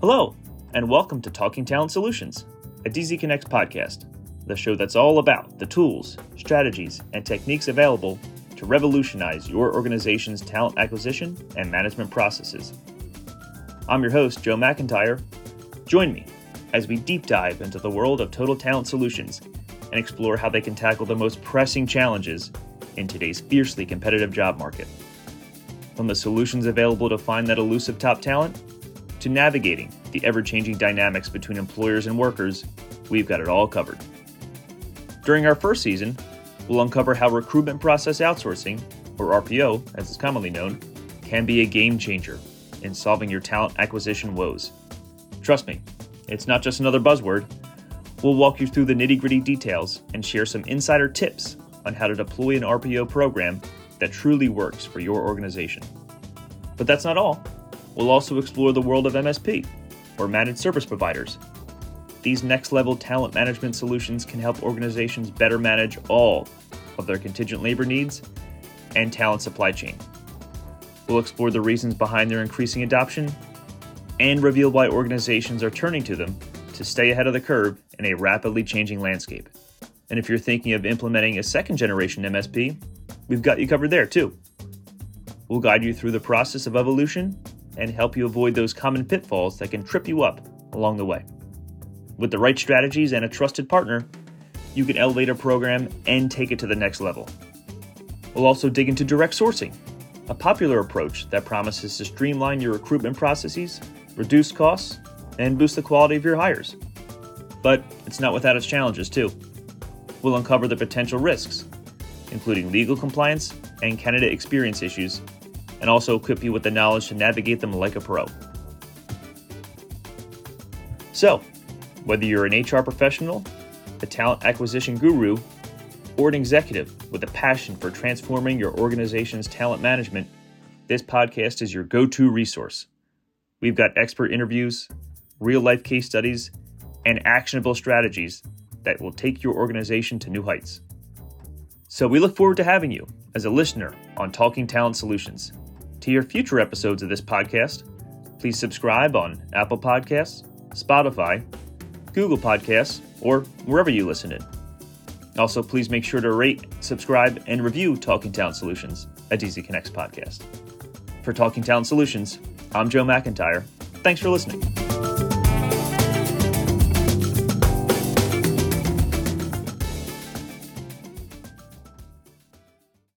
Hello, and welcome to Talking Talent Solutions, a DZConneX podcast, the show that's all about the tools, strategies, and techniques available to revolutionize your organization's talent acquisition and management processes. I'm your host, Joe McIntyre. Join me as we deep dive into the world of total talent solutions and explore how they can tackle the most pressing challenges in today's fiercely competitive job market. From the solutions available to find that elusive top talent, to navigating the ever-changing dynamics between employers and workers, we've got it all covered. During our first season, we'll uncover how recruitment process outsourcing, or RPO as it's commonly known, can be a game changer in solving your talent acquisition woes. Trust me, it's not just another buzzword. We'll walk you through the nitty-gritty details and share some insider tips on how to deploy an RPO program that truly works for your organization. But that's not all. We'll also explore the world of MSP, or managed service providers. These next-level talent management solutions can help organizations better manage all of their contingent labor needs and talent supply chain. We'll explore the reasons behind their increasing adoption and reveal why organizations are turning to them to stay ahead of the curve in a rapidly changing landscape. And if you're thinking of implementing a second-generation MSP, we've got you covered there too. We'll guide you through the process of evolution and help you avoid those common pitfalls that can trip you up along the way. With the right strategies and a trusted partner, you can elevate a program and take it to the next level. We'll also dig into direct sourcing, a popular approach that promises to streamline your recruitment processes, reduce costs, and boost the quality of your hires. But it's not without its challenges too. We'll uncover the potential risks, including legal compliance and candidate experience issues, and also equip you with the knowledge to navigate them like a pro. So, whether you're an HR professional, a talent acquisition guru, or an executive with a passion for transforming your organization's talent management, this podcast is your go-to resource. We've got expert interviews, real-life case studies, and actionable strategies that will take your organization to new heights. So we look forward to having you as a listener on Talking Talent Solutions. To hear future episodes of this podcast, please subscribe on Apple Podcasts, Spotify, Google Podcasts, or wherever you listen in. Also, please make sure to rate, subscribe, and review Talking Talent Solutions, a DZConneX podcast. For Talking Talent Solutions, I'm Joe McIntyre. Thanks for listening.